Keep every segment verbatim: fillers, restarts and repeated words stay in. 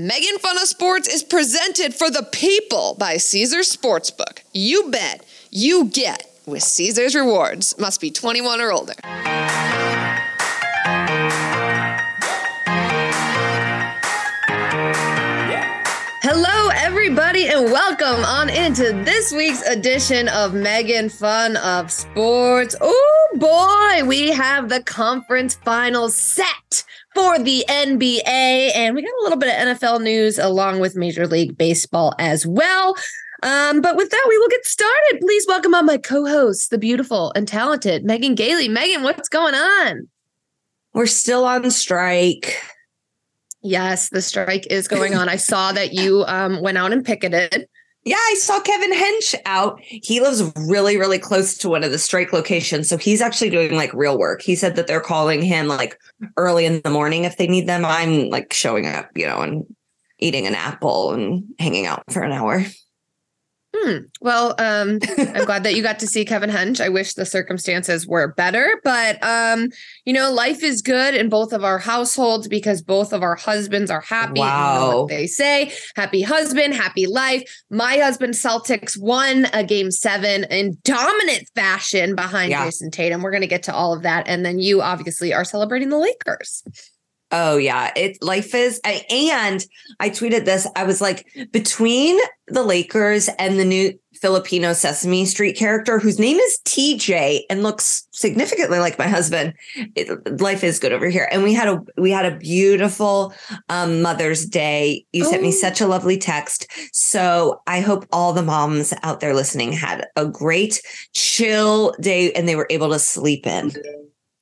Making Fun of Sports is presented for the people by Caesars Sportsbook. You bet, you get with Caesars Rewards. Must be twenty-one or older. Hello, everybody, and welcome on into this week's edition of Making Fun of Sports. Oh, boy, we have the conference finals set for the N B A, and we got a little bit of N F L news along with Major League Baseball as well. Um, but with that, we will get started. Please welcome on my co-host, the beautiful and talented Megan Gailey. Megan, what's going on? We're still on strike. Yes, the strike is going on. I saw that you um, went out and picketed. Yeah, I saw Kevin Hench out. He lives really, really close to one of the strike locations. So he's actually doing like real work. He said that they're calling him like early in the morning if they need them. I'm like showing up, you know, and eating an apple and hanging out for an hour. Hmm. Well, um, I'm glad that you got to see Kevin Hench. I wish the circumstances were better, but, um, you know, life is good in both of our households because both of our husbands are happy. Wow. You know what they say, happy husband, happy life. My husband, Celtics, won a game seven in dominant fashion behind yeah. Jason Tatum. We're going to get to all of that. And then you obviously are celebrating the Lakers. Oh, yeah. It life is. I, and I tweeted this. I was like, between the Lakers and the new Filipino Sesame Street character, whose name is T J and looks significantly like my husband, it, life is good over here. And we had a we had a beautiful um, Mother's Day. You oh. sent me such a lovely text. So I hope all the moms out there listening had a great chill day and they were able to sleep in.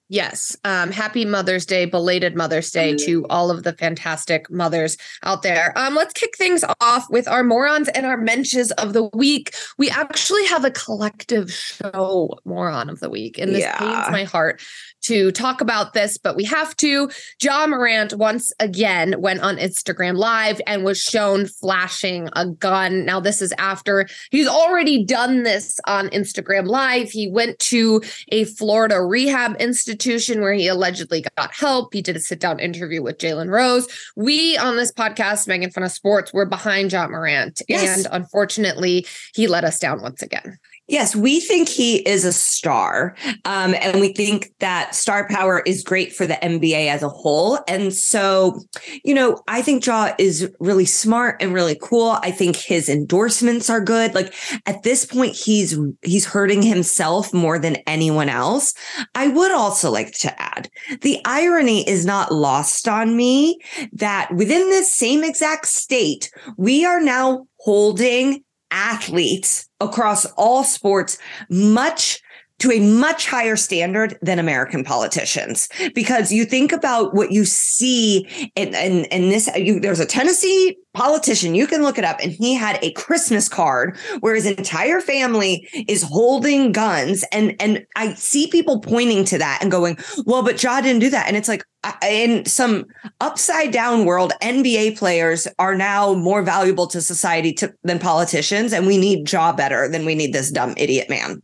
Yes. Um, happy Mother's Day, belated Mother's Day to all of the fantastic mothers out there. Um, let's kick things off with our morons and our mentions of the week. We actually have a collective show moron of the week, and this yeah. pains my heart to talk about this, but we have to. Ja Morant once again went on Instagram Live and was shown flashing a gun. Now, this is after he's already done this on Instagram Live. He went to a Florida rehab institute where he allegedly got help. He did a sit-down interview with Jalen Rose. We on this podcast, Making Fun of Sports, we're behind Ja Morant. Yes. And unfortunately, he let us down once again. Yes, we think he is a star. Um, and we think that star power is great for the N B A as a whole. And so, you know, I think Ja is really smart and really cool. I think his endorsements are good. Like at this point, he's he's hurting himself more than anyone else. I would also like to add, the irony is not lost on me that within this same exact state, we are now holding athletes across all sports much to a much higher standard than American politicians, because you think about what you see in, in, in this, you, there's a Tennessee politician, you can look it up, and he had a Christmas card where his entire family is holding guns. And, and I see people pointing to that and going, well, but Ja didn't do that. And it's like, in some upside down world, N B A players are now more valuable to society to, than politicians. And we need Ja better than we need this dumb idiot man.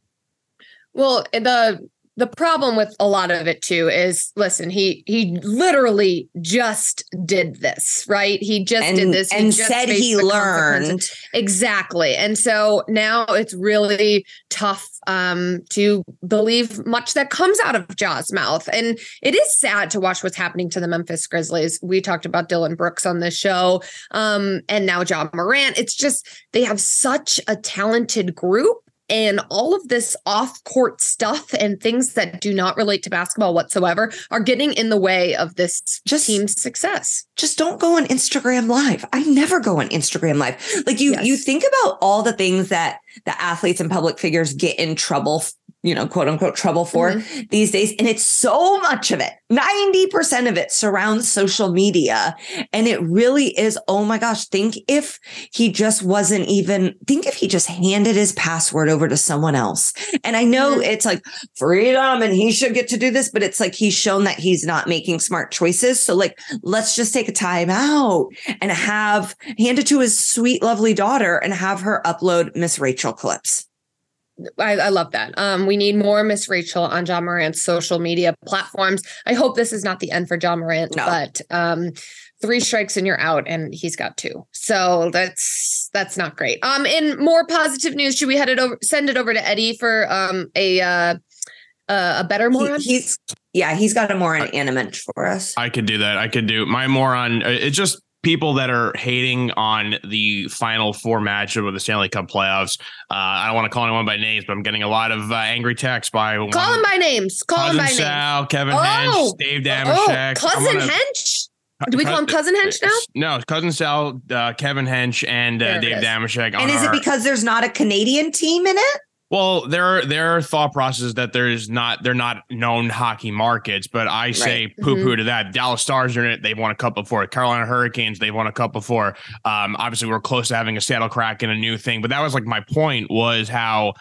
Well, the the problem with a lot of it, too, is, listen, he he literally just did this, right? He just and, did this. He and just said he learned. Exactly. And so now it's really tough um, to believe much that comes out of Ja's mouth. And it is sad to watch what's happening to the Memphis Grizzlies. We talked about Dylan Brooks on this show, um, and now Ja Morant. It's just, they have such a talented group. And all of this off-court stuff and things that do not relate to basketball whatsoever are getting in the way of this just, team's success. Just don't go on Instagram Live. I never go on Instagram Live. Like you, yes. you think about all the things that the athletes and public figures get in trouble, you know, quote unquote trouble for mm-hmm. these days. And it's so much of it. ninety percent of it surrounds social media. And it really is, oh my gosh, think if he just wasn't even, think if he just handed his password over to someone else. And I know it's like freedom and he should get to do this, but it's like he's shown that he's not making smart choices. So like, let's just take a time out and have hand it to his sweet, lovely daughter and have her upload Miss Rachel clips. I, I love that. Um, we need more Miss Rachel on Ja Morant's social media platforms. I hope this is not the end for Ja Morant, no. but um, three strikes and you're out, and he's got two. So that's that's not great. Um, in more positive news, should we head it over? Send it over to Eddie for um a uh, a better moron. He, he's yeah, he's got a moron and an image for us. I could do that. I could do my moron. It's just people that are hating on the final four matchup of the Stanley Cup playoffs. Uh, I don't want to call anyone by names, but I'm getting a lot of uh, angry texts by call them by names. Call them by names. Cousin Sal, Kevin Hench, Dave Dameshek. Oh, Cousin Hench. Do we call him Cousin Hench now? No, Cousin Sal, uh, Kevin Hench, and uh, Dave Dameshek. And is it because there's not a Canadian team in it? Well, there are there are thought processes that there's not they're not known hockey markets, but I say right. poo poo mm-hmm. to that. Dallas Stars are in it; they've won a cup before. Carolina Hurricanes, they've won a cup before. Um, obviously, we're close to having a Seattle Kraken, a new thing, but that was like my point was how.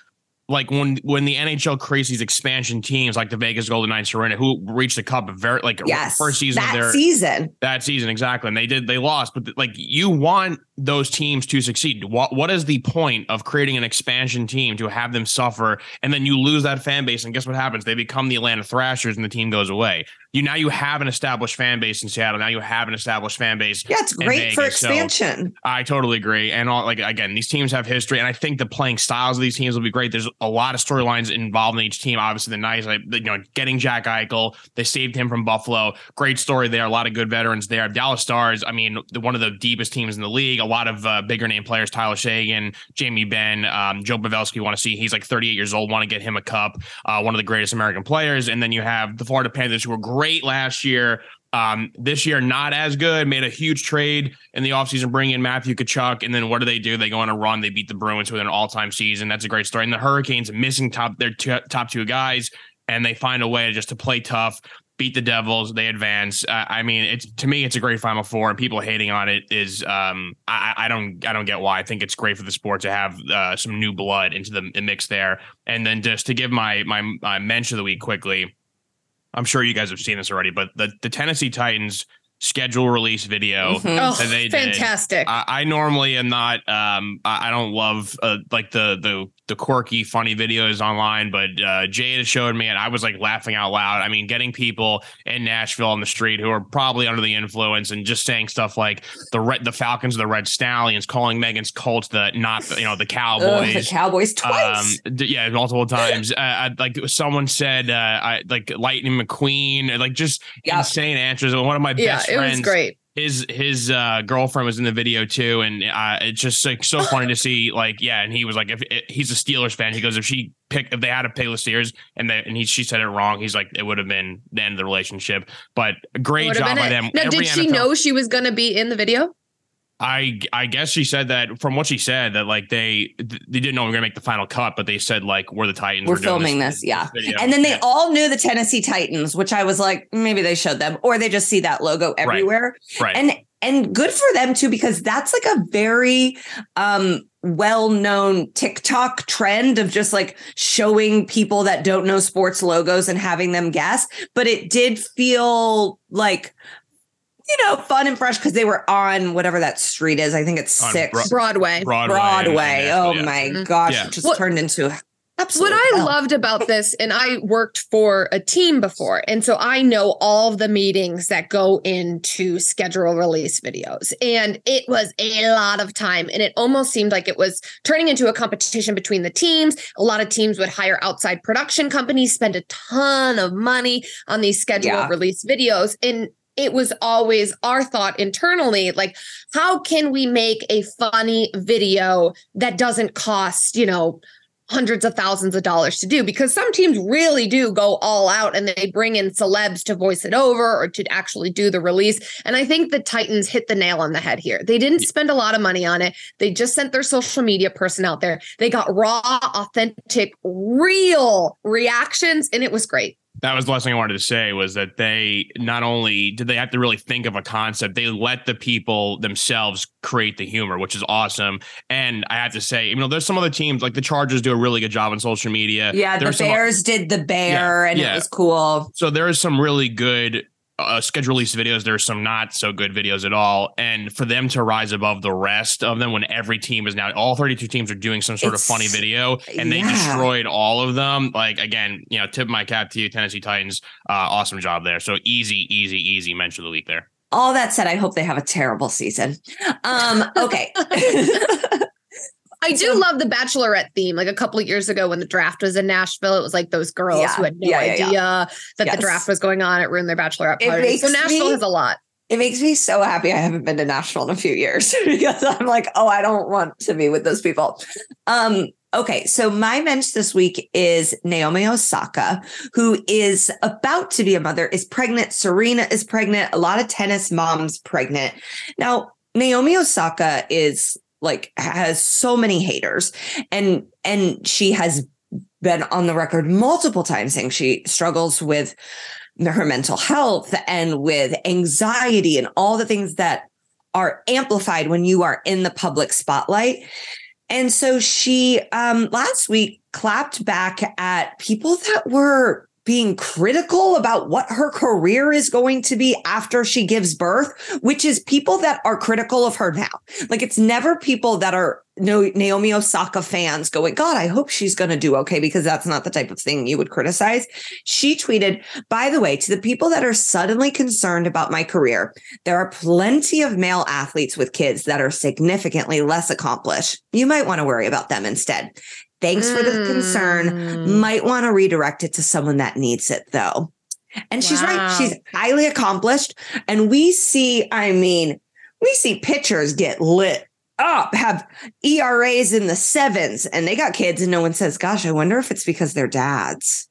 Like when when the N H L creates these expansion teams, like the Vegas Golden Knights are in it, who reached the cup very like yes, first season that of their season that season exactly, and they did they lost, but like you want those teams to succeed. What what is the point of creating an expansion team to have them suffer and then you lose that fan base? And guess what happens? They become the Atlanta Thrashers, and the team goes away. You now you have an established fan base in Seattle. Now you have an established fan base. Yeah, it's great for expansion. So I totally agree. And all, like again, these teams have history, and I think the playing styles of these teams will be great. There's a lot of storylines involved in each team. Obviously, the Knights, like, you know, getting Jack Eichel, they saved him from Buffalo. Great story there. A lot of good veterans there. Dallas Stars, I mean, the, one of the deepest teams in the league. A lot of uh, bigger name players: Tyler Seguin, Jamie Benn, um, Joe Pavelski. Want to see? He's like thirty-eight years old. Want to get him a cup? Uh, one of the greatest American players. And then you have the Florida Panthers, who are great. Great last year. Um, this year, not as good. Made a huge trade in the offseason, bring in Matthew Tkachuk. And then what do they do? They go on a run. They beat the Bruins with an all-time season. That's a great story. And the Hurricanes missing top their t- top two guys, and they find a way just to play tough, beat the Devils. They advance. Uh, I mean, it's to me, it's a great Final Four. And people hating on it is um, I, I don't I don't get why. I think it's great for the sport to have uh, some new blood into the, the mix there. And then just to give my my, my mention of the week quickly. I'm sure you guys have seen this already, but the, the Tennessee Titans schedule release video. Mm-hmm. Oh, that they fantastic. Did. I, I normally am not. Um, I, I don't love uh, like the, the the quirky, funny videos online, but uh, Jada showed me and I was like laughing out loud. I mean, getting people in Nashville on the street who are probably under the influence and just saying stuff like the Red, the Falcons, the Red Stallions, calling Megan's Colts the not, you know, the Cowboys. Ugh, the Cowboys twice. Um, d- yeah, multiple times. uh, I, like someone said, uh, I, like Lightning McQueen, like just yeah. insane answers. One of my yeah. best. It friends. was great. His his uh, girlfriend was in the video too, and uh, it's just like so funny to see. Like, yeah, and he was like, if it, he's a Steelers fan, he goes, if she pick if they had to pay the Steelers, and they and he she said it wrong, he's like, it would have been the end of the relationship. But great job by it. them. Now, Every did she N F L- know she was going to be in the video? I I guess she said that from what she said that like they they didn't know we were gonna make the final cut, but they said like we're the Titans. We're, we're filming this, this, yeah. This and then they yeah. all knew the Tennessee Titans, which I was like maybe they showed them or they just see that logo everywhere. Right. right. And and good for them too because that's like a very um, well-known TikTok trend of just like showing people that don't know sports logos and having them guess. But it did feel like. You know, fun and fresh because they were on whatever that street is. I think it's six Bro- Broadway. Broadway. Broadway. Oh, yeah. my gosh. Yeah. It just what, turned into absolutely. What I hell. loved about this, and I worked for a team before, and so I know all of the meetings that go into schedule release videos. And it was a lot of time. And it almost seemed like it was turning into a competition between the teams. A lot of teams would hire outside production companies, spend a ton of money on these schedule yeah. release videos. And it was always our thought internally, like, how can we make a funny video that doesn't cost, you know, hundreds of thousands of dollars to do? Because some teams really do go all out and they bring in celebs to voice it over or to actually do the release. And I think the Titans hit the nail on the head here. They didn't spend a lot of money on it. They just sent their social media person out there. They got raw, authentic, real reactions, and it was great. That was the last thing I wanted to say was that they not only did they have to really think of a concept, they let the people themselves create the humor, which is awesome. And I have to say, you know, there's some other teams like the Chargers do a really good job on social media. Yeah, there the Bears some, did the bear yeah, and yeah. it was cool. So there is some really good uh, schedule release videos. There are some not so good videos at all. And for them to rise above the rest of them when every team is now all thirty-two teams are doing some sort it's, of funny video and they yeah. destroyed all of them. Like, again, you know, tip my cap to you, Tennessee Titans. Uh, awesome job there. So easy, easy, easy mention of the week there. All that said, I hope they have a terrible season. Um, okay. I do love the Bachelorette theme. Like a couple of years ago when the draft was in Nashville, it was like those girls yeah, who had no yeah, idea yeah, yeah. that yes. the draft was going on. It ruined their Bachelorette party. So Nashville me, has a lot. It makes me so happy I haven't been to Nashville in a few years because I'm like, oh, I don't want to be with those people. Um, okay, so my mensch this week is Naomi Osaka, who is about to be a mother, is pregnant. Serena is pregnant. A lot of tennis moms pregnant. Now, Naomi Osaka is... like has so many haters and and she has been on the record multiple times saying she struggles with her mental health and with anxiety and all the things that are amplified when you are in the public spotlight. And so she um, last week clapped back at people that were being critical about what her career is going to be after she gives birth, which is people that are critical of her now. Like it's never people that are Naomi Osaka fans going, God, I hope she's going to do okay, because that's not the type of thing you would criticize. She tweeted, by the way, to the people that are suddenly concerned about my career, there are plenty of male athletes with kids that are significantly less accomplished. You might want to worry about them instead. Thanks for the concern. Might want to redirect it to someone that needs it, though. And wow. She's right. She's highly accomplished. And we see, I mean, we see pitchers get lit up, have E R As in the sevens, and they got kids and no one says, gosh, I wonder if it's because they're dads.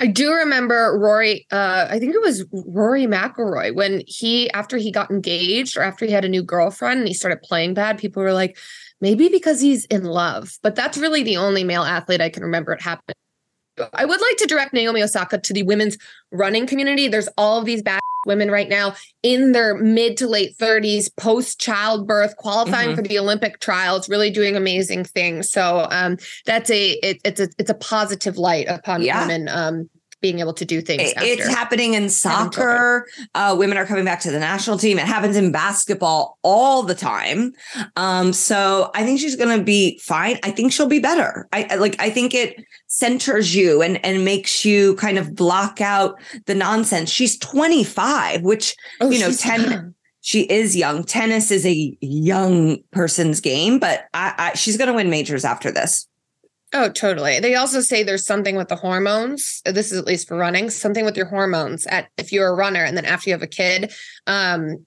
I do remember Rory, uh, I think it was Rory McIlroy, when he, after he got engaged or after he had a new girlfriend and he started playing bad, people were like, maybe because he's in love. But that's really the only male athlete I can remember it happening. I would like to direct Naomi Osaka to the women's running community. There's all of these bad women right now in their mid to late thirties, post-childbirth, qualifying mm-hmm. for the Olympic trials, really doing amazing things. So um, that's a it, it's a it's a positive light upon yeah. women um, being able to do things. It, after it's happening in soccer. Uh, women are coming back to the national team. It happens in basketball all the time. Um, so I think she's going to be fine. I think she'll be better. I, I like, I think it centers you and, and makes you kind of block out the nonsense. She's twenty-five, which, oh, you know, ten, young. She is young. Tennis is a young person's game, but I, I she's going to win majors after this. Oh, totally. They also say there's something with the hormones. This is at least for running, something with your hormones at if you're a runner and then after you have a kid um,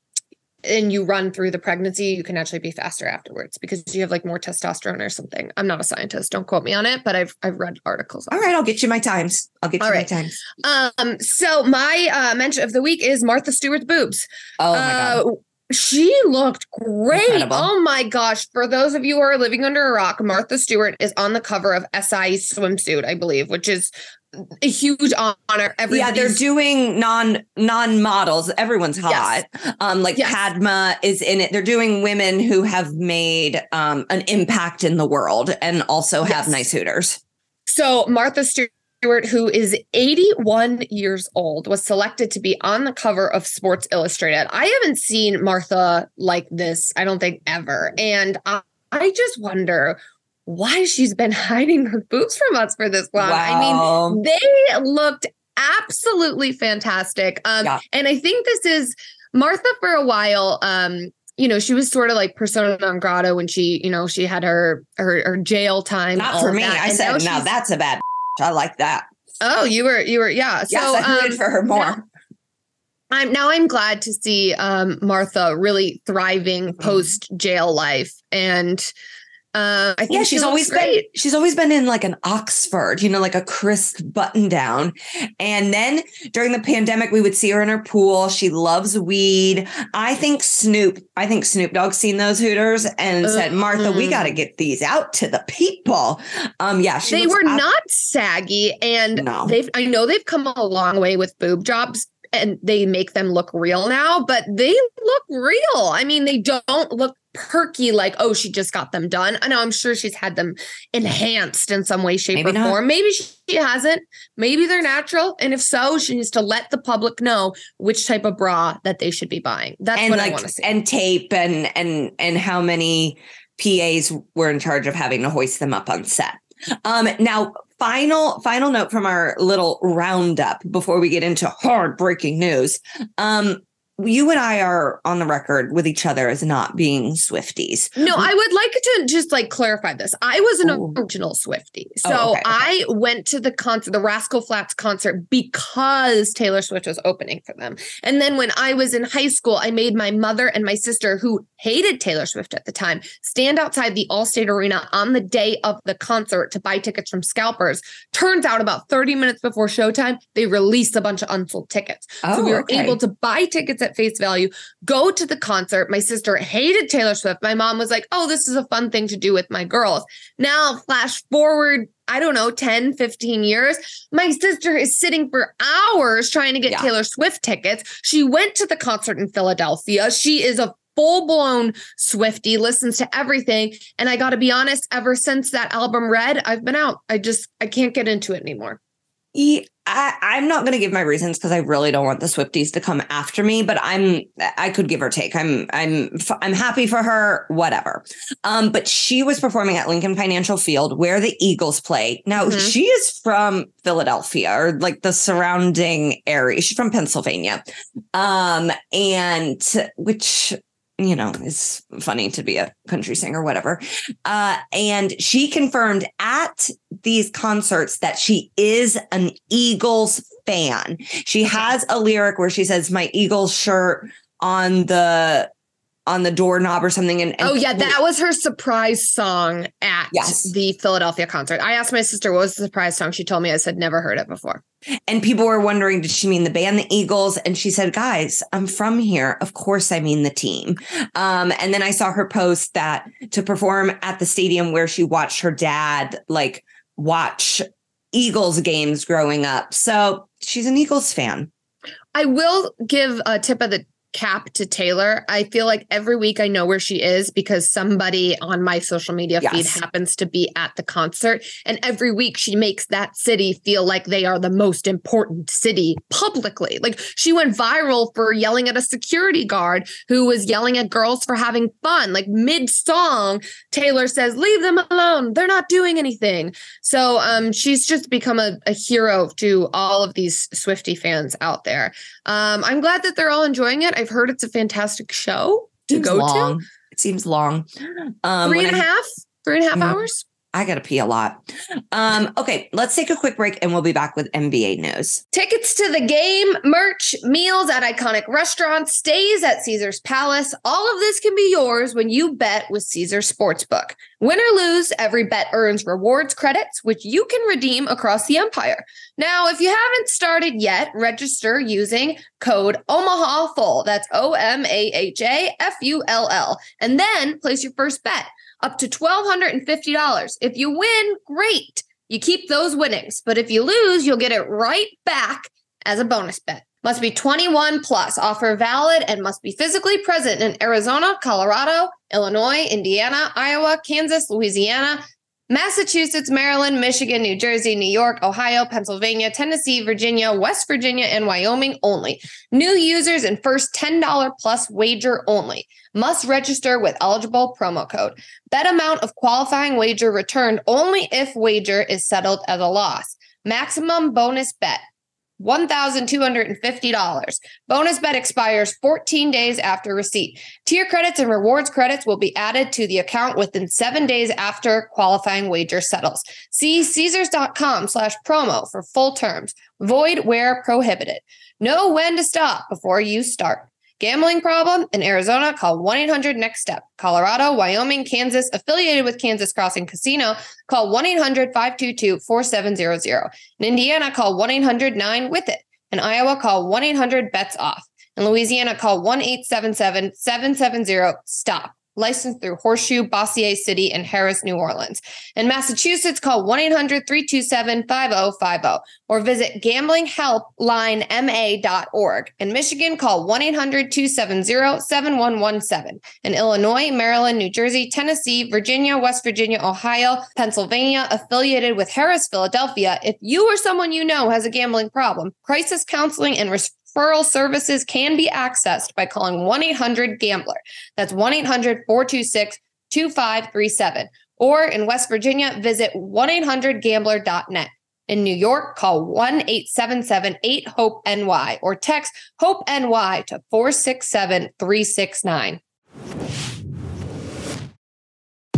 and you run through the pregnancy, you can actually be faster afterwards because you have like more testosterone or something. I'm not a scientist. Don't quote me on it, but I've I've read articles. All right. I'll get you my times. I'll get All you right. my times. Um, so my uh, mention of the week is Martha Stewart's boobs. Oh, my uh, God. She looked great. Incredible. Oh, my gosh. For those of you who are living under a rock, Martha Stewart is on the cover of S I's swimsuit, I believe, which is a huge honor. Everybody's- yeah, they're doing non non models. Everyone's hot. Yes. Um, like yes. Padma is in it. They're doing women who have made um, an impact in the world and also have yes. nice hooters. So Martha Stewart. Stewart, who is eighty-one years old, was selected to be on the cover of Sports Illustrated. I haven't seen Martha like this, I don't think, ever. And I, I just wonder why she's been hiding her boobs from us for this long. Wow. I mean, they looked absolutely fantastic. Um, yeah. And I think this is Martha for a while. Um, you know, she was sort of like persona non grata when she, you know, she had her, her, her jail time. Not for me. That. I and said, now no, that's a bad. I like that. Oh, you were, you were, yeah. So, yes, I needed um, for her more. Now, I'm now I'm glad to see um, Martha really thriving mm-hmm. post jail life, and uh, I think yeah, she's she always great. been she's always been in like an Oxford, you know, like a crisp button down. And then during the pandemic, we would see her in her pool. She loves weed. I think Snoop, I think Snoop Dogg seen those hooters and uh, said, Martha, mm-hmm. we got to get these out to the people. Um, yeah, she they were out- not saggy, and no. they've I know they've come a long way with boob jobs. And they make them look real now, but they look real. I mean, they don't look perky like, oh, she just got them done. I know I'm sure she's had them enhanced in some way, shape, Maybe or not. form. Maybe she hasn't. Maybe they're natural. And if so, she needs to let the public know which type of bra that they should be buying. That's and what like, I want to see. And tape and and and how many P As were in charge of having to hoist them up on set. Um, now, final final note from our little roundup before we get into hard breaking news. Um, you and I are on the record with each other as not being Swifties. No, I would like to just like clarify this. I was an Ooh. original Swiftie. So oh, okay, okay. I went to the concert, the Rascal Flatts concert, because Taylor Swift was opening for them. And then when I was in high school, I made my mother and my sister, who hated Taylor Swift at the time, stand outside the Allstate Arena on the day of the concert to buy tickets from scalpers. Turns out about thirty minutes before showtime, they released a bunch of unsold tickets. Oh, so we were okay. able to buy tickets at face value, go to the concert. My sister hated Taylor Swift. My mom was like, oh, this is a fun thing to do with my girls. Now, flash forward, I don't know, ten, fifteen years. My sister is sitting for hours trying to get yeah. Taylor Swift tickets. She went to the concert in Philadelphia. She is a full-blown Swiftie, listens to everything. And I got to be honest, ever since that album Red, I've been out. I just, I can't get into it anymore. Yeah. I, I'm not going to give my reasons because I really don't want the Swifties to come after me, but I'm, I could give or take. I'm, I'm, I'm happy for her, whatever. Um, but she was performing at Lincoln Financial Field where the Eagles play. Now mm-hmm. she is from Philadelphia or like the surrounding area. She's from Pennsylvania. Um, and which, you know, is funny to be a country singer, whatever. Uh, and she confirmed at these concerts that she is an Eagles fan. She has a lyric where she says, my Eagles shirt on the on the doorknob or something. And, and oh, yeah, that was her surprise song at yes. the Philadelphia concert. I asked my sister, what was the surprise song? She told me, I said, never heard it before. And people were wondering, did she mean the band, the Eagles? And she said, guys, I'm from here. Of course, I mean the team. Um, and then I saw her post that to perform at the stadium where she watched her dad, like watch Eagles games growing up. So she's an Eagles fan. I will give a tip of the cap to Taylor. I feel like every week I know where she is because somebody on my social media yes. feed happens to be at the concert. And every week she makes that city feel like they are the most important city publicly. Like she went viral for yelling at a security guard who was yelling at girls for having fun. Like mid-song, Taylor says, leave them alone. They're not doing anything. So um, she's just become a, a hero to all of these Swiftie fans out there. Um, I'm glad that they're all enjoying it. I I've heard it's a fantastic show to go long. to. It seems long. Um, three and a half, three and a half yeah, hours. I got to pee a lot. Um, okay, let's take a quick break and we'll be back with N B A news. Tickets to the game, merch, meals at iconic restaurants, stays at Caesars Palace. All of this can be yours when you bet with Caesars Sportsbook. Win or lose, every bet earns rewards credits, which you can redeem across the empire. Now, if you haven't started yet, register using code OMAHAFULL. That's O M A H A F U L L. And then place your first bet up to one thousand two hundred fifty dollars. If you win, great. You keep those winnings. But if you lose, you'll get it right back as a bonus bet. Must be twenty-one plus. Offer valid and must be physically present in Arizona, Colorado, Illinois, Indiana, Iowa, Kansas, Louisiana, Massachusetts, Maryland, Michigan, New Jersey, New York, Ohio, Pennsylvania, Tennessee, Virginia, West Virginia, and Wyoming only. New users and first ten dollars plus wager only. Must register with eligible promo code. Bet amount of qualifying wager returned only if wager is settled as a loss. Maximum bonus bet, one thousand two hundred fifty dollars. Bonus bet expires fourteen days after receipt. Tier credits and rewards credits will be added to the account within seven days after qualifying wager settles. See Caesars.com slash promo for full terms. Void where prohibited. Know when to stop before you start. Gambling problem? In Arizona, call one eight hundred next step. Colorado, Wyoming, Kansas, affiliated with Kansas Crossing Casino, call one eight hundred five two two four seven zero zero. In Indiana, call one eight hundred nine with it. In Iowa, call one eight hundred bets off. In Louisiana, call one eight seven seven seven seven zero stop. Licensed through Horseshoe, Bossier City, and Harris, New Orleans. In Massachusetts, call one eight hundred three two seven five zero five zero or visit gambling help line m a dot org. In Michigan, call one eight hundred two seven zero seven one one seven. In Illinois, Maryland, New Jersey, Tennessee, Virginia, West Virginia, Ohio, Pennsylvania, affiliated with Harris, Philadelphia. If you or someone you know has a gambling problem, crisis counseling and response referral services can be accessed by calling one eight hundred gambler. That's one eight hundred four two six two five three seven. Or in West Virginia, visit one eight hundred gambler dot net. In New York, call one eight seven seven eight HOPE N Y or text HOPE N Y to four six seven three six nine.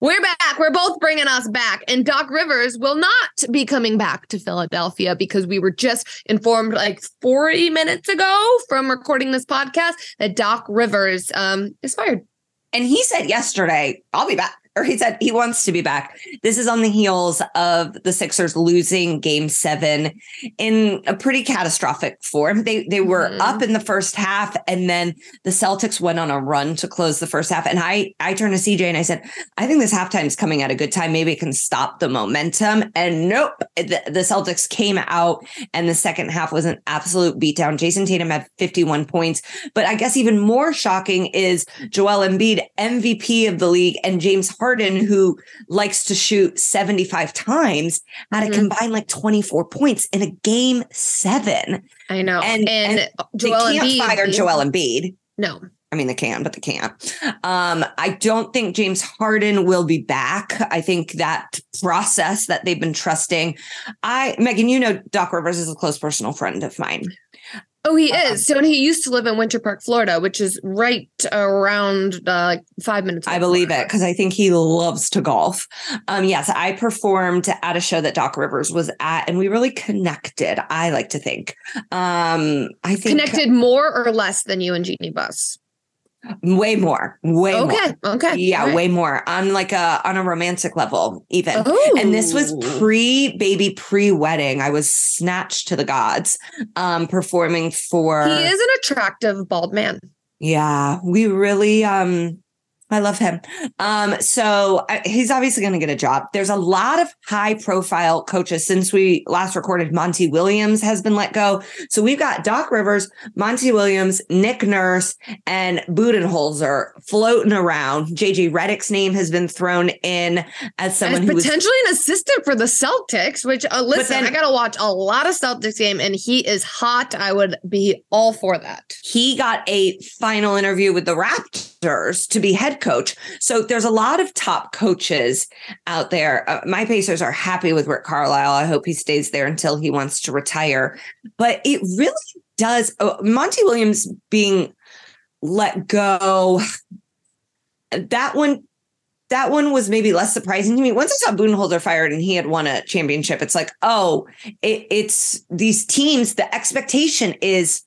We're back. We're both bringing us back. And Doc Rivers will not be coming back to Philadelphia because we were just informed like forty minutes ago from recording this podcast that Doc Rivers um, is fired. And he said yesterday, I'll be back. Or he said he wants to be back. This is on the heels of the Sixers losing game seven in a pretty catastrophic form. They they were mm-hmm. up in the first half, and then the Celtics went on a run to close the first half. And I, I turned to C J and I said, I think this halftime is coming at a good time. Maybe it can stop the momentum. And nope, the, the Celtics came out, and the second half was an absolute beatdown. Jason Tatum had fifty-one points. But I guess even more shocking is Joel Embiid, M V P of the league, and James Harden. Harden, who likes to shoot seventy-five times, had to mm-hmm. combine like twenty-four points in a game seven. I know. And, and, and Joel they can't Embiid, fire Joel Embiid. No. I mean, they can, but they can't. Um, I don't think James Harden will be back. I think that process that they've been trusting. I, Megan, you know, Doc Rivers is a close personal friend of mine. Oh, he is. Um, so and he used to live in Winter Park, Florida, which is right around uh, five minutes. I believe Florida. It because I think he loves to golf. Um, yes, I performed at a show that Doc Rivers was at, and we really connected. I like to think. Um, I think connected more or less than you and Jeannie Buss. Way more, way okay, more. Okay. Yeah, right. Way more on like a on a romantic level even. Ooh. And this was pre baby, pre wedding. I was snatched to the gods um, performing for. He is an attractive bald man. Yeah, we really. Um, I love him. Um, so I, he's obviously going to get a job. There's a lot of high profile coaches since we last recorded. Monty Williams has been let go. So we've got Doc Rivers, Monty Williams, Nick Nurse, and Budenholzer floating around. J J Redick's name has been thrown in as someone as who potentially was, an assistant for the Celtics, which uh, listen, then, I got to watch a lot of Celtics game and he is hot. I would be all for that. He got a final interview with the Raptors to be head coach. coach. So there's a lot of top coaches out there. Uh, my Pacers are happy with Rick Carlisle. I hope he stays there until he wants to retire. But it really does. Oh, Monty Williams being let go. That one. That one was maybe less surprising to me. Once I saw Budenholzer fired and he had won a championship, it's like, oh, it, it's these teams. The expectation is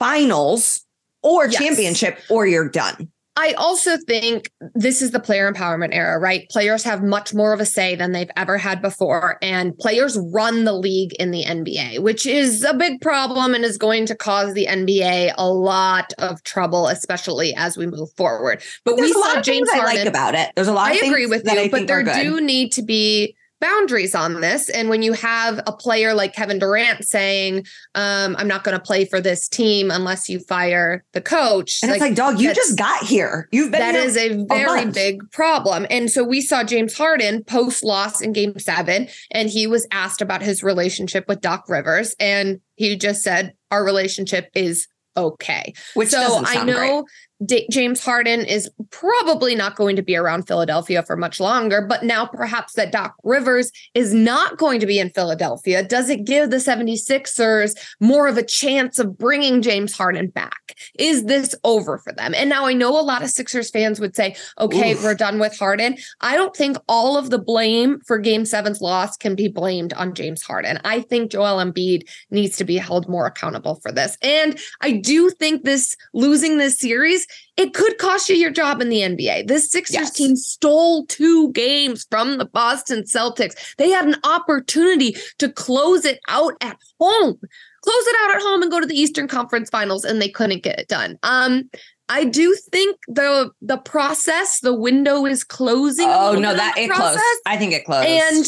finals. or yes. championship, or you're done. I also think this is the player empowerment era, right? Players have much more of a say than they've ever had before, and players run the league in the N B A, which is a big problem and is going to cause the N B A a lot of trouble, especially as we move forward. But there's we saw James Harden. I like about it. There's a lot. I of agree with you, but there do need to be boundaries on this. And when you have a player like Kevin Durant saying, um, I'm not going to play for this team unless you fire the coach. And like, it's like, dog, you just got here. You've been That here is a very a big problem. And so we saw James Harden post loss in game seven, and he was asked about his relationship with Doc Rivers. And he just said, our relationship is okay. Which so I know right. D- James Harden is probably not going to be around Philadelphia for much longer, but now perhaps that Doc Rivers is not going to be in Philadelphia. Does it give the 76ers more of a chance of bringing James Harden back? Is this over for them? And now I know a lot of Sixers fans would say, okay, Oof. we're done with Harden. I don't think all of the blame for game seven's loss can be blamed on James Harden. I think Joel Embiid needs to be held more accountable for this. And I do Do you think this losing this series, it could cost you your job in the N B A? This Sixers yes. team stole two games from the Boston Celtics. They had an opportunity to close it out at home, close it out at home and go to the Eastern Conference Finals, and they couldn't get it done. Um, I do think the the process, the window is closing. Oh, no, that it process. closed. I think it closed. And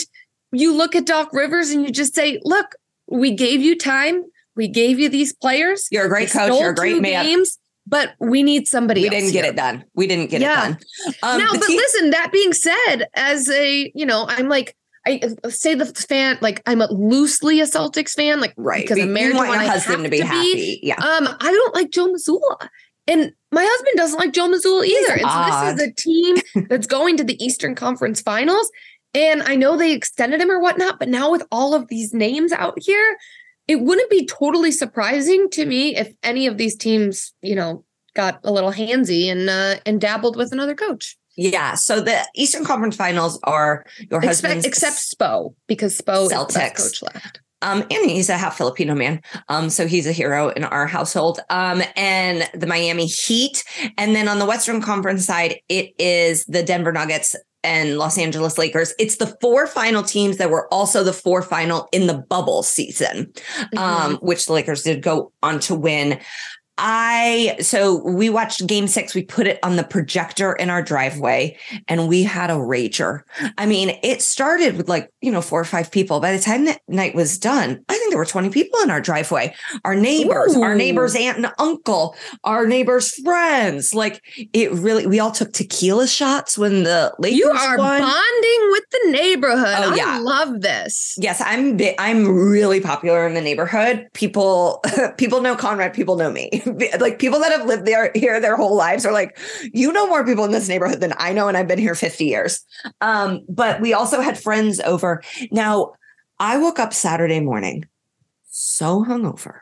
you look at Doc Rivers and you just say, look, we gave you time. We gave you these players. You're a great coach. You're a great man. Games, but we need somebody. We didn't get it done. We didn't get it done. Um, no, but listen, that being said, as a, you know, I'm like, I say the fan, like I'm a loosely a Celtics fan, like right. because I'm married to my husband to be happy. Yeah. Um, I don't like Joe Mazzulla. And my husband doesn't like Joe Mazzulla either. And so this is a team that's going to the Eastern Conference Finals. And I know they extended him or whatnot, but now with all of these names out here, it wouldn't be totally surprising to me if any of these teams, you know, got a little handsy and uh, and dabbled with another coach. Yeah. So the Eastern Conference Finals are your husband's. Except, except Spo, because Spo Celtics. is the best coach left. Um, and he's a half Filipino man. Um, so he's a hero in our household. Um, and the Miami Heat. And then on the Western Conference side, it is the Denver Nuggets and Los Angeles Lakers. It's the four final teams that were also the four final in the bubble season, mm-hmm. um, which the Lakers did go on to win. I, so we watched game six, we put it on the projector in our driveway and we had a rager. I mean, it started with like, you know, four or five people. By the time that night was done, I think there were twenty people in our driveway, our neighbors, Ooh. our neighbor's aunt and uncle, our neighbor's friends. Like it really, we all took tequila shots when the Lakers You are won. bonding with the neighborhood. Oh, I yeah. love this. Yes. I'm, I'm really popular in the neighborhood. People, people know Conrad, people know me. Like people that have lived there here their whole lives are like, you know more people in this neighborhood than I know. And I've been here fifty years. Um, but we also had friends over. Now, I woke up Saturday morning so hungover.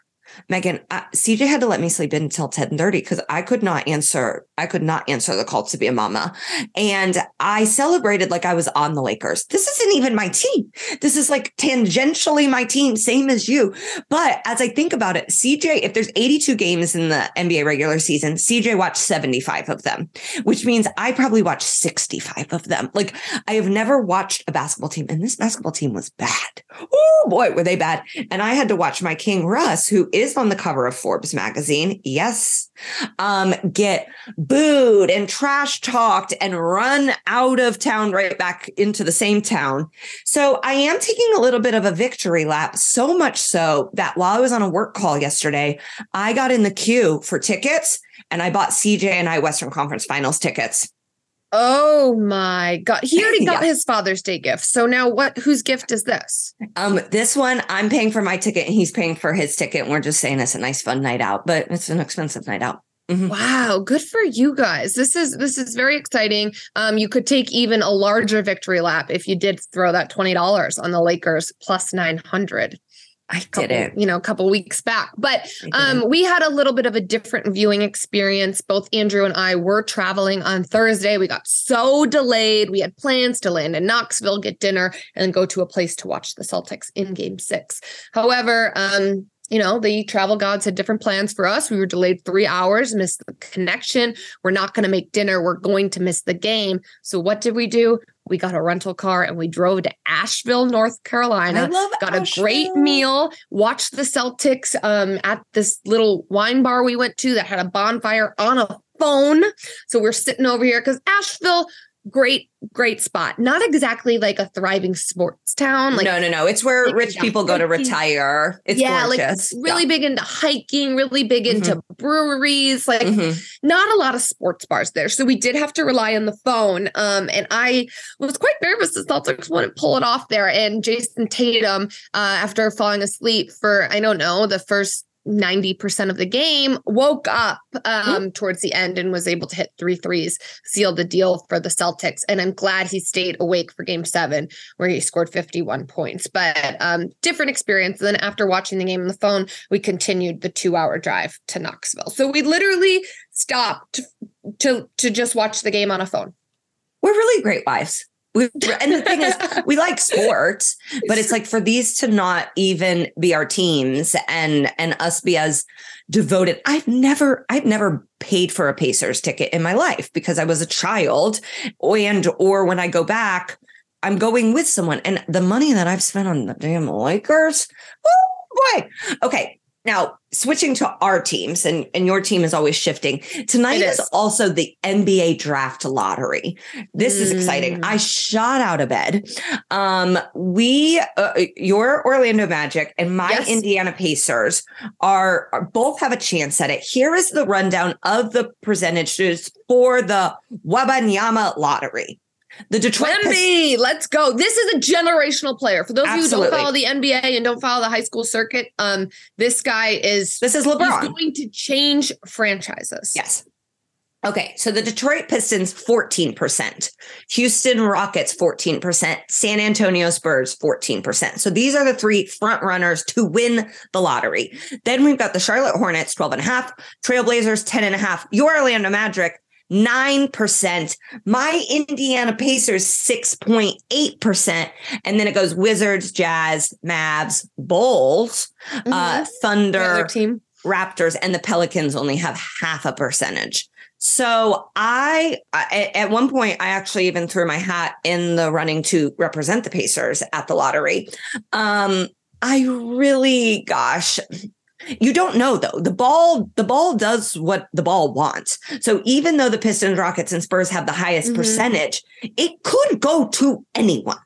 Megan, uh, C J had to let me sleep in until ten thirty because I could not answer. I could not answer the call to be a mama. And I celebrated like I was on the Lakers. This isn't even my team. This is like tangentially my team, same as you. But as I think about it, C J, if there's eighty-two games in the N B A regular season, C J watched seventy-five of them, which means I probably watched sixty-five of them. Like I have never watched a basketball team, and this basketball team was bad. Oh boy, were they bad. And I had to watch my King Russ, who is on the cover of Forbes magazine, yes, um, get booed and trash talked and run out of town right back into the same town. So I am taking a little bit of a victory lap, so much so that while I was on a work call yesterday, I got in the queue for tickets and I bought C J and I Western Conference Finals tickets. Oh my God. He already got yeah. his Father's Day gift. So now what, whose gift is this? Um, this one, I'm paying for my ticket and he's paying for his ticket. And we're just saying it's a nice, fun night out, but it's an expensive night out. Mm-hmm. Wow. Good for you guys. This is, this is very exciting. Um, you could take even a larger victory lap if you did throw that twenty dollars on the Lakers plus nine hundred. I did it, you know, a couple weeks back, but um, we had a little bit of a different viewing experience. Both Andrew and I were traveling on Thursday. We got so delayed. We had plans to land in Knoxville, get dinner, and then go to a place to watch the Celtics in game six. However, um, you know, the travel gods had different plans for us. We were delayed three hours, missed the connection. We're not going to make dinner. We're going to miss the game. So what did we do? We got a rental car and we drove to Asheville, North Carolina, got Asheville. A great meal, watched the Celtics um, at this little wine bar we went to that had a bonfire on a phone. So we're sitting over here because Asheville, great, great spot. Not exactly like a thriving sports town. Like, no, no, no. It's where like rich people go to retire. It's yeah, gorgeous. Like really yeah. big into hiking, really big mm-hmm. into breweries, like mm-hmm. not a lot of sports bars there. So we did have to rely on the phone. Um, and I was quite nervous the Celtics wouldn't pull it off there. And Jason Tatum, uh, after falling asleep for, I don't know, the first ninety percent of the game, woke up um, mm-hmm. towards the end and was able to hit three threes, seal the deal for the Celtics. And I'm glad he stayed awake for game seven where he scored fifty-one points, but um, different experience. And then after watching the game on the phone, we continued the two hour drive to Knoxville. So we literally stopped to, to just watch the game on a phone. We're really great wives. We, and the thing is, we like sports, but it's like for these to not even be our teams and and us be as devoted. I've never I've never paid for a Pacers ticket in my life because I was a child, and or when I go back, I'm going with someone. And the money that I've spent on the damn Lakers. Oh, boy. OK, now switching to our teams, and, and your team is always shifting. Tonight is. is also the N B A draft lottery. This mm. is exciting. I shot out of bed. Um, we, uh, your Orlando Magic and my yes. Indiana Pacers are, are both have a chance at it. Here is the rundown of the percentages for the Wembanyama lottery. The Detroit Pistons. Let's go. This is a generational player. For those Absolutely. Of you who don't follow the N B A and don't follow the high school circuit, um, this guy is this is LeBron. He's going to change franchises. Yes. Okay, so the Detroit Pistons, fourteen percent. Houston Rockets, fourteen percent. San Antonio Spurs, fourteen percent. So these are the three front runners to win the lottery. Then we've got the Charlotte Hornets, twelve and a half. Trailblazers, ten and a half. Your Orlando Magic, nine percent. My Indiana Pacers, six point eight percent. And then it goes Wizards, Jazz, Mavs, Bulls, mm-hmm. uh, Thunder, team. Raptors, and the Pelicans only have half a percentage. So I, I, at one point, I actually even threw my hat in the running to represent the Pacers at the lottery. Um, I really, gosh... You don't know, though. The ball, the ball does what the ball wants. So even though the Pistons, Rockets, and Spurs have the highest mm-hmm. percentage, it could go to anyone.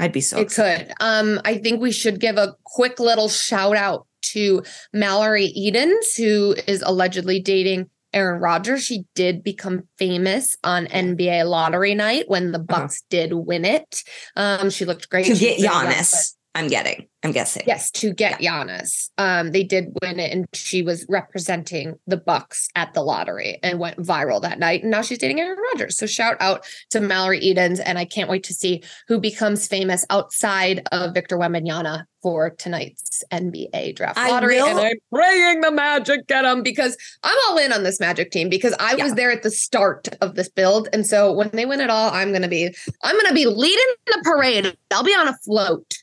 I'd be so It excited. Could. Um, I think we should give a quick little shout out to Mallory Edens, who is allegedly dating Aaron Rodgers. She did become famous on N B A lottery night when the Bucks uh-huh. did win it. Um, she looked great. To she get Giannis. That, I'm getting, I'm guessing. Yes, to get yeah. Giannis. Um, they did win it, and she was representing the Bucks at the lottery and went viral that night. And now she's dating Aaron Rodgers. So shout out to Mallory Edens, and I can't wait to see who becomes famous outside of Victor Wembanyama for tonight's N B A draft I lottery. Will. And I'm praying the Magic get them because I'm all in on this Magic team because I yeah. was there at the start of this build. And so when they win it all, I'm gonna be, I'm gonna be leading the parade. I'll be on a float.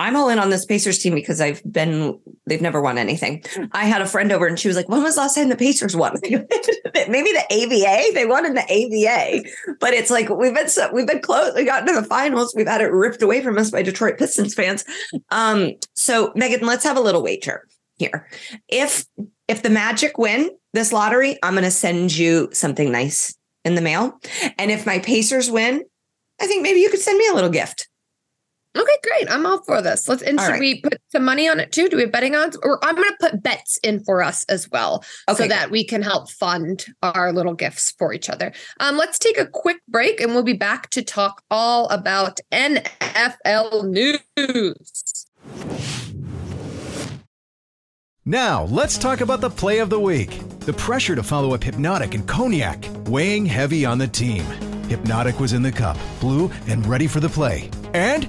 I'm all in on this Pacers team because I've been, they've never won anything. I had a friend over and she was like, when was the last time the Pacers won? Maybe the A B A, they won in the A B A, but it's like, we've been, so, we've been close. We got into the finals. We've had it ripped away from us by Detroit Pistons fans. Um, so Megan, let's have a little wager here. If, if the Magic win this lottery, I'm going to send you something nice in the mail. And if my Pacers win, I think maybe you could send me a little gift. Okay, great. I'm all for this. Let's and all should right. we put some money on it too? Do we have betting odds? Or I'm going to put bets in for us as well, okay, so that we can help fund our little gifts for each other. Um, let's take a quick break, and we'll be back to talk all about N F L news. Now let's talk about the play of the week. The pressure to follow up Hypnotic and Cognac weighing heavy on the team. Hypnotic was in the cup, blue, and ready for the play, and.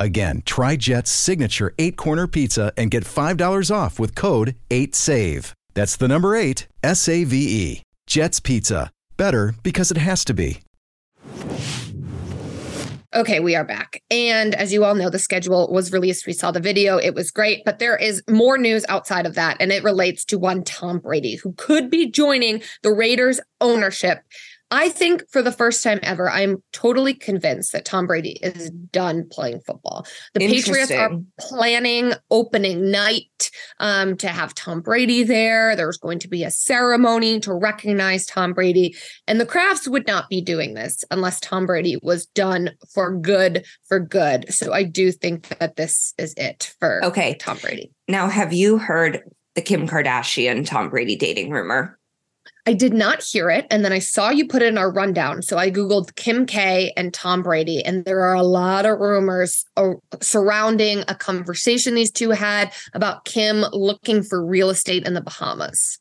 Again, try Jet's signature eight-corner pizza and get five dollars off with code eight save. That's the number eight, S A V E. Jet's Pizza. Better because it has to be. Okay, we are back. And as you all know, the schedule was released. We saw the video. It was great. But there is more news outside of that. And it relates to one Tom Brady, who could be joining the Raiders ownership. I think for the first time ever, I'm totally convinced that Tom Brady is done playing football. The Patriots are planning opening night um, to have Tom Brady there. There's going to be a ceremony to recognize Tom Brady. And the Crafts would not be doing this unless Tom Brady was done for good, for good. So I do think that this is it for okay. Tom Brady. Now, have you heard the Kim Kardashian Tom Brady dating rumor? I did not hear it. And then I saw you put it in our rundown. So I Googled Kim K and Tom Brady. And there are a lot of rumors surrounding a conversation these two had about Kim looking for real estate in the Bahamas.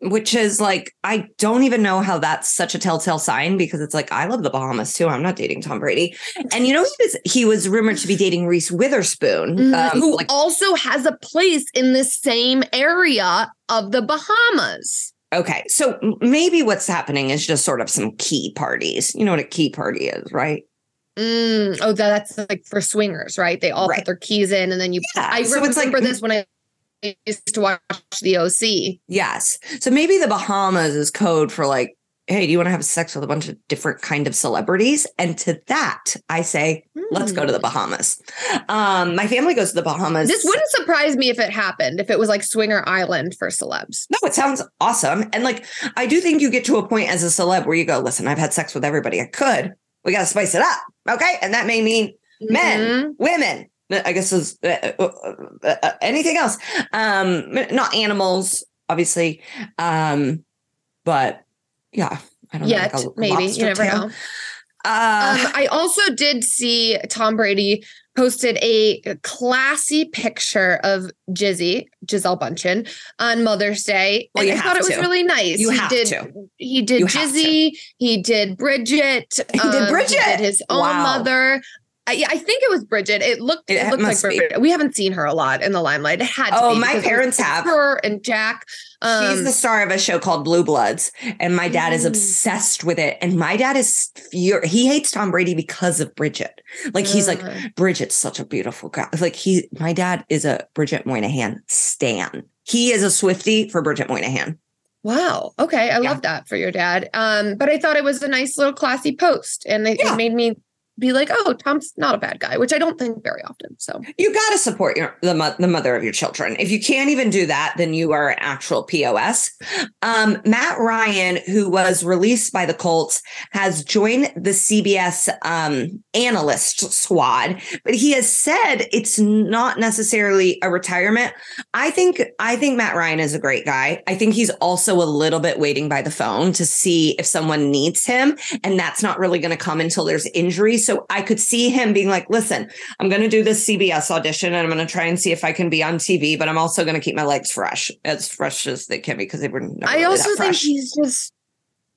Which is like, I don't even know how that's such a telltale sign, because it's like, I love the Bahamas too. I'm not dating Tom Brady. And you know, he was he was rumored to be dating Reese Witherspoon. Mm-hmm. Um, Who like- also has a place in the same area of the Bahamas. Okay, so maybe what's happening is just sort of some key parties. You know what a key party is, right? Mm, oh, that's like for swingers, right? They all right. put their keys in, and then you... Yeah. I so remember it's like, this when I used to watch the O C. Yes. So maybe the Bahamas is code for like, hey, do you want to have sex with a bunch of different kind of celebrities? And to that, I say, mm. let's go to the Bahamas. Um, my family goes to the Bahamas. This wouldn't surprise me if it happened, if it was like Swinger Island for celebs. No, it sounds awesome. And like, I do think you get to a point as a celeb where you go, listen, I've had sex with everybody I could. We got to spice it up. Okay. And that may mean mm-hmm. men, women. I guess there's uh, uh, uh, anything else. Um, not animals, obviously. Um, but... Yeah, I don't Yet, know. Like maybe. You never tail. know. Uh, um, I also did see Tom Brady posted a classy picture of Jizzy, Gisele Bundchen, on Mother's Day. Well, and I thought to. it was really nice. You he have did, to. He did you Jizzy. He did Bridget. He um, did Bridget. He did his own wow. mother. I, I think it was Bridget. It looked it, it looked like Bridget. Be. We haven't seen her a lot in the limelight. It had to oh, be. Oh, my parents have. Her and Jack. Um, She's the star of a show called Blue Bloods, and my dad mm. is obsessed with it. And my dad is fur- he hates Tom Brady because of Bridget. Like he's mm. like, Bridget's such a beautiful guy. Like he, my dad is a Bridget Moynihan stan. He is a Swiftie for Bridget Moynihan. Wow. Okay, I yeah. love that for your dad. Um, but I thought it was a nice little classy post, and it, yeah. it made me. Be like, oh, Tom's not a bad guy, which I don't think very often. So you got to support your the, mo- the mother of your children. If you can't even do that, then you are an actual P O S. Um, Matt Ryan, who was released by the Colts, has joined the C B S um, analyst squad, but he has said it's not necessarily a retirement. I think I think Matt Ryan is a great guy. I think he's also a little bit waiting by the phone to see if someone needs him, and that's not really going to come until there's injuries. So I could see him being like, listen, I'm going to do this C B S audition and I'm going to try and see if I can be on T V, but I'm also going to keep my legs fresh, as fresh as they can be, because they were never I really also that think fresh. He's just,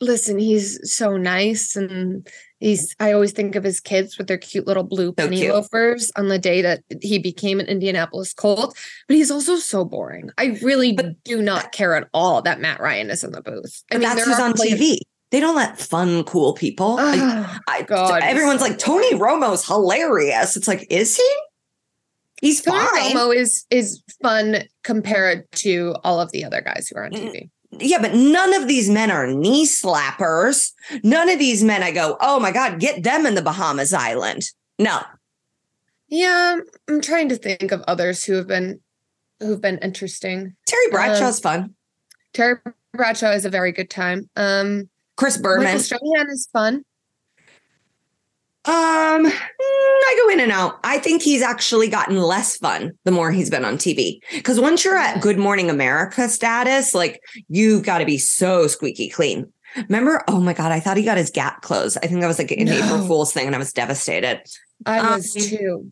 listen, he's so nice. And he's, I always think of his kids with their cute little blue so penny cute. loafers on the day that he became an Indianapolis Colt. But he's also so boring. I really but, do not care at all that Matt Ryan is in the booth. I mean, that's who's on players- T V. They don't let fun, cool people. Oh, I, I, God. Everyone's like, Tony Romo's hilarious. It's like, is he? He's Tony fine. Romo is, is fun compared to all of the other guys who are on T V. Yeah, but none of these men are knee slappers. None of these men, I go, oh my God, get them in the Bahamas Island. No. Yeah, I'm trying to think of others who have been who've been interesting. Terry Bradshaw's um, fun. Terry Bradshaw is a very good time. Um, Chris Berman. Michael Strahan is fun. Um, I go in and out. I think he's actually gotten less fun the more he's been on T V. Because once you're at Good Morning America status, like, you've got to be so squeaky clean. Remember? Oh my God, I thought he got his Gap closed. I think that was like an no. April Fool's thing, and I was devastated. I um, was too.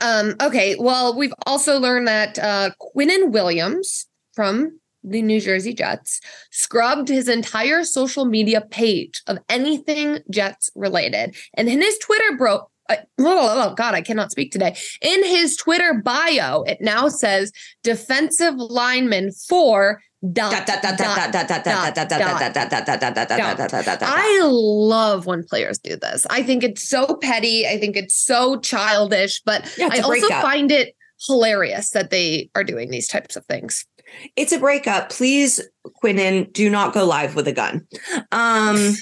Um, okay, well, we've also learned that uh, Quinnen Williams from the New Jersey Jets scrubbed his entire social media page of anything Jets related. And in his Twitter bro, uh, oh, oh God, I cannot speak today. In his Twitter bio, it now says defensive lineman for I love when players do this. I think it's so petty. I think it's so childish, but yeah, I also find it hilarious that they are doing these types of things. It's a breakup. Please, Quinnen, do not go live with a gun. Um,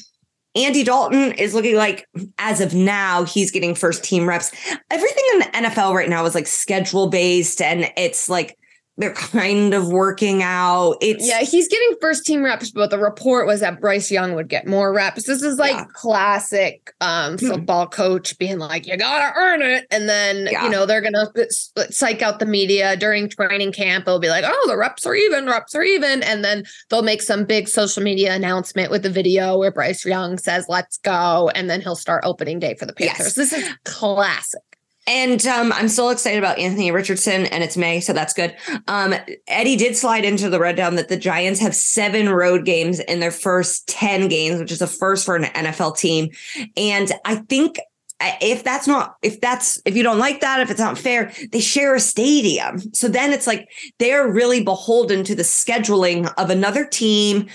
Andy Dalton is looking like, as of now, he's getting first team reps. Everything in the N F L right now is like schedule based, and it's like they're kind of working out. It's yeah, he's getting first team reps, but the report was that Bryce Young would get more reps. This is like yeah. classic um, football mm-hmm. coach being like, you got to earn it. And then, yeah. you know, they're going to psych out the media during training camp. They'll be like, oh, the reps are even, reps are even. And then they'll make some big social media announcement with the video where Bryce Young says, let's go. And then he'll start opening day for the Panthers. Yes. This is classic. And um, I'm still excited about Anthony Richardson, and it's May, so that's good. Um, Eddie did slide into the rundown that the Giants have seven road games in their first ten games, which is a first for an N F L team. And I think if that's not, if that's, if you don't like that, if it's not fair, they share a stadium. So then it's like they're really beholden to the scheduling of another team.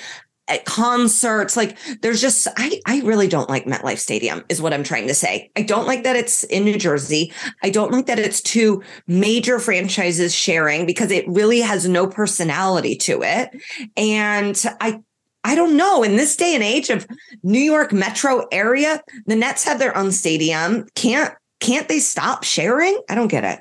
At concerts, like there's just I, I really don't like MetLife Stadium is what I'm trying to say. I don't like that it's in New Jersey. I don't like that it's two major franchises sharing, because it really has no personality to it. And I I don't know, in this day and age of New York metro area, the Nets have their own stadium. Can't can't they stop sharing? I don't get it.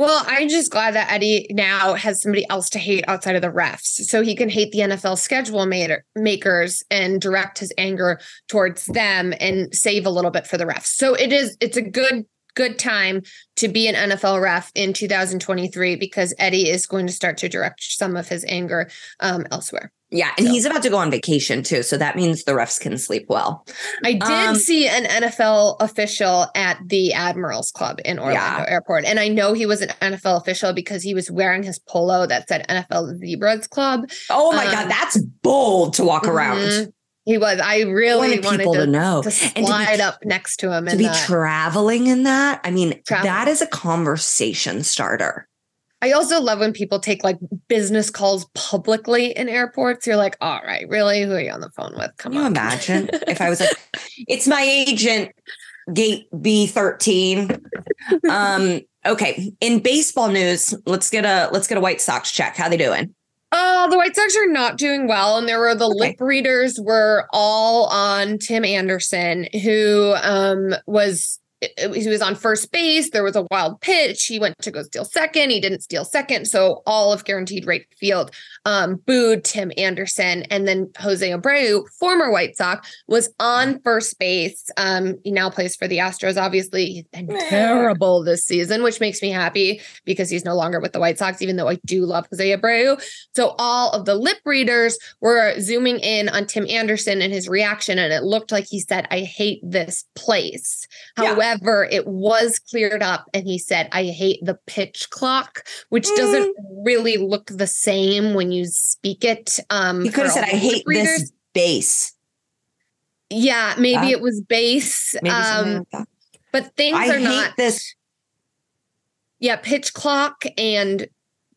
Well, I'm just glad that Eddie now has somebody else to hate outside of the refs, so he can hate the N F L schedule makers and direct his anger towards them and save a little bit for the refs. So it is, it's a good, good time to be an N F L ref in two thousand twenty-three, because Eddie is going to start to direct some of his anger um, elsewhere. Yeah. And so he's about to go on vacation too. So that means the refs can sleep well. I did um, see an N F L official at the Admirals Club in Orlando yeah. Airport. And I know he was an N F L official because he was wearing his polo that said N F L Zebras Club. Oh my um, God. That's bold to walk around. Mm-hmm. He was. I really wanted, wanted people to, to know. To slide and to be, up next to him. To be that. traveling in that. I mean, traveling. That is a conversation starter. I also love when people take like business calls publicly in airports. You're like, all right, really? Who are you on the phone with? Come Can on. You imagine if I was like, it's my agent, gate B thirteen. Um, okay. In baseball news, let's get a let's get a White Sox check. How they doing? Oh, the White Sox are not doing well. And there were the okay. lip readers were all on Tim Anderson, who um, was he was on first base. There was a wild pitch. He went to go steal second. He didn't steal second. So all of guaranteed right field um, booed Tim Anderson. And then Jose Abreu, former White Sox, was on first base. Um, he now plays for the Astros. Obviously, he's been terrible this season, which makes me happy because he's no longer with the White Sox, even though I do love Jose Abreu. So all of the lip readers were zooming in on Tim Anderson and his reaction. And it looked like he said, I hate this place. However, yeah. However, it was cleared up and he said, I hate the pitch clock, which mm. doesn't really look the same when you speak it. Um, he could have said, I hate readers. This base. Yeah, maybe uh, it was base. Maybe um, like but things I are not. This. Yeah, pitch clock and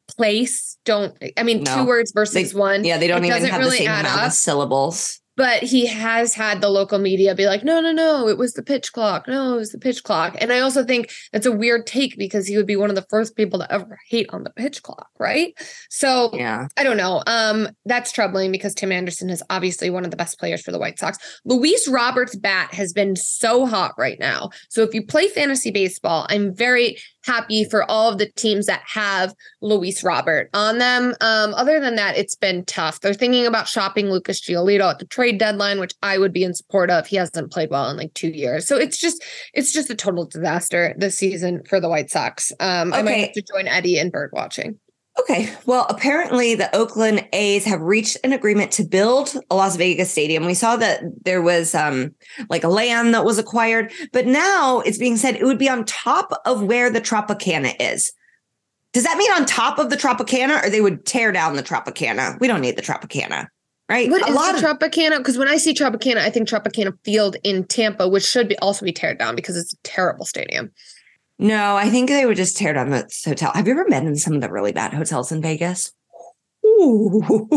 place don't. I mean, no. two words versus they, one. Yeah, they don't it even have really the same amount up. Of syllables. But he has had the local media be like, no, no, no, it was the pitch clock. No, it was the pitch clock. And I also think that's a weird take because he would be one of the first people to ever hate on the pitch clock, right? So yeah. I don't know. Um, that's troubling because Tim Anderson is obviously one of the best players for the White Sox. Luis Roberts' bat has been so hot right now. So if you play fantasy baseball, I'm very happy for all of the teams that have Luis Robert on them. Um, other than that, it's been tough. They're thinking about shopping Lucas Giolito at the trade deadline, which I would be in support of. He hasn't played well in like two years. So it's just it's just a total disaster this season for the White Sox. Um, okay. I might have to join Eddie in bird watching. Okay. Well, apparently the Oakland A's have reached an agreement to build a Las Vegas stadium. We saw that there was um, like a land that was acquired, but now it's being said it would be on top of where the Tropicana is. Does that mean on top of the Tropicana, or they would tear down the Tropicana? We don't need the Tropicana. Right. What a is lot the of- Tropicana? Because when I see Tropicana, I think Tropicana Field in Tampa, which should be also be teared down because it's a terrible stadium. No, I think they would just tear down the hotel. Have you ever been in some of the really bad hotels in Vegas? Ooh.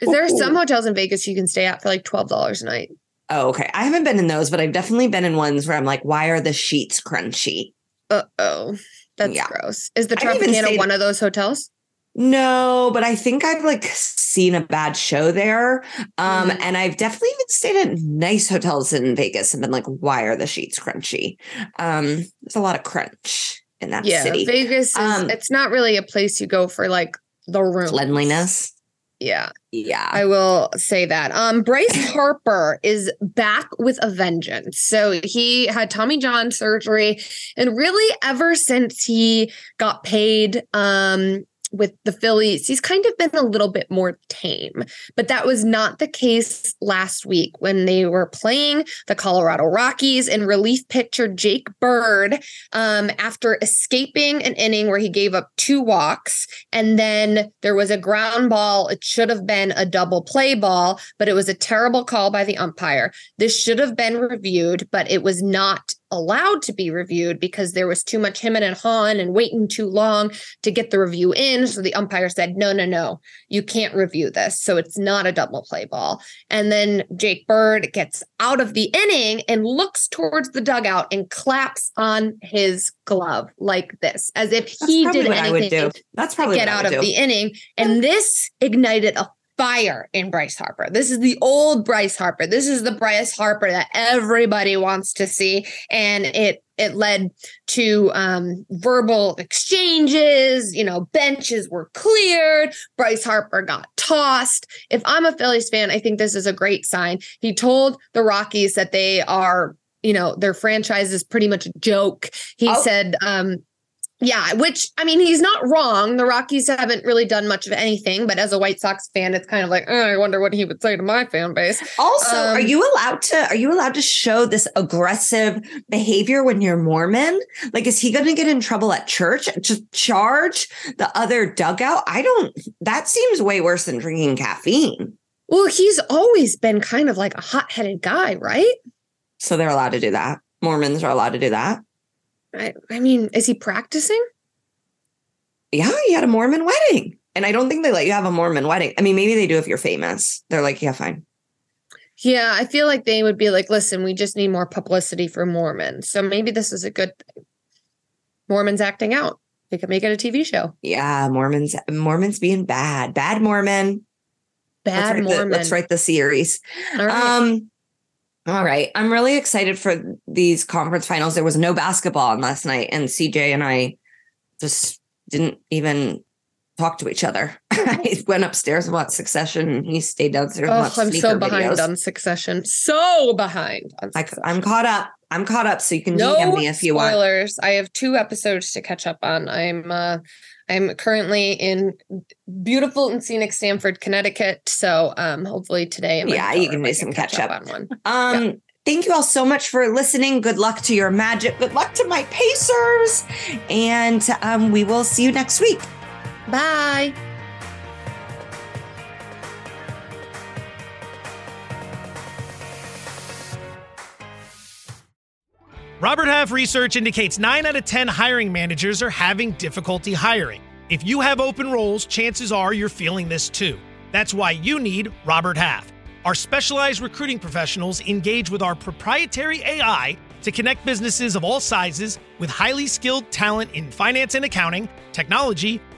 There are some hotels in Vegas you can stay at for like twelve dollars a night. Oh, okay. I haven't been in those, but I've definitely been in ones where I'm like, why are the sheets crunchy? Uh-oh. That's yeah. gross. Is the Tropicana one of those hotels? No, but I think I've like seen a bad show there. Um, mm-hmm. And I've definitely even stayed at nice hotels in Vegas and been like, why are the sheets crunchy? Um, there's a lot of crunch in that yeah, city. Vegas, is, um, it's not really a place you go for like the room. Cleanliness. Yeah. Yeah. I will say that. Um, Bryce Harper is back with a vengeance. So he had Tommy John surgery, and really ever since he got paid, um, with the Phillies, he's kind of been a little bit more tame, but that was not the case last week when they were playing the Colorado Rockies and relief pitcher Jake Bird, um, after escaping an inning where he gave up two walks. And then there was a ground ball. It should have been a double play ball, but it was a terrible call by the umpire. This should have been reviewed, but it was not allowed to be reviewed because there was too much hemming and hawing and waiting too long to get the review in. So the umpire said, no, no, no, you can't review this. So it's not a double play ball. And then Jake Bird gets out of the inning and looks towards the dugout and claps on his glove like this, as if he did anything to get out of the inning. And this ignited a fire in Bryce Harper. This is the old Bryce Harper. This is the Bryce Harper that everybody wants to see. And it it led to um, verbal exchanges. You know, benches were cleared. Bryce Harper got tossed. If I'm a Phillies fan, I think this is a great sign. He told the Rockies that they are, you know, their franchise is pretty much a joke. He oh. said, um, yeah, which, I mean, he's not wrong. The Rockies haven't really done much of anything, but as a White Sox fan, it's kind of like, oh, I wonder what he would say to my fan base. Also, um, are you allowed to are you allowed to show this aggressive behavior when you're Mormon? Like, is he going to get in trouble at church to charge the other dugout? I don't. That seems way worse than drinking caffeine. Well, he's always been kind of like a hot-headed guy, right? So they're allowed to do that. Mormons are allowed to do that. I, I mean, is he practicing? Yeah, he had a Mormon wedding. And I don't think they let you have a Mormon wedding. I mean, maybe they do if you're famous. They're like, yeah, fine. Yeah, I feel like they would be like, listen, we just need more publicity for Mormons. So maybe this is a good thing. Mormons acting out. They could make it a T V show. Yeah, Mormons Mormons being bad. Bad Mormon. Bad let's Mormon. The, let's write the series. All right. Um, All right. I'm really excited for these conference finals. There was no basketball on last night, and C J and I just didn't even talk to each other. I went upstairs and watched Succession, and he stayed downstairs and watched oh, I'm so behind videos. on Succession. So behind. On Succession. I, I'm caught up. I'm caught up, so you can no D M me if you want. Spoilers. I have two episodes to catch up on. I'm uh, I'm currently in beautiful and scenic Stamford, Connecticut. So um, hopefully today. I'm yeah, you can do some catch up. up on one. Um, yeah. Thank you all so much for listening. Good luck to your Magic. Good luck to my Pacers. And um, we will see you next week. Bye. Robert Half research indicates nine out of ten hiring managers are having difficulty hiring. If you have open roles, chances are you're feeling this too. That's why you need Robert Half. Our specialized recruiting professionals engage with our proprietary A I to connect businesses of all sizes with highly skilled talent in finance and accounting, technology,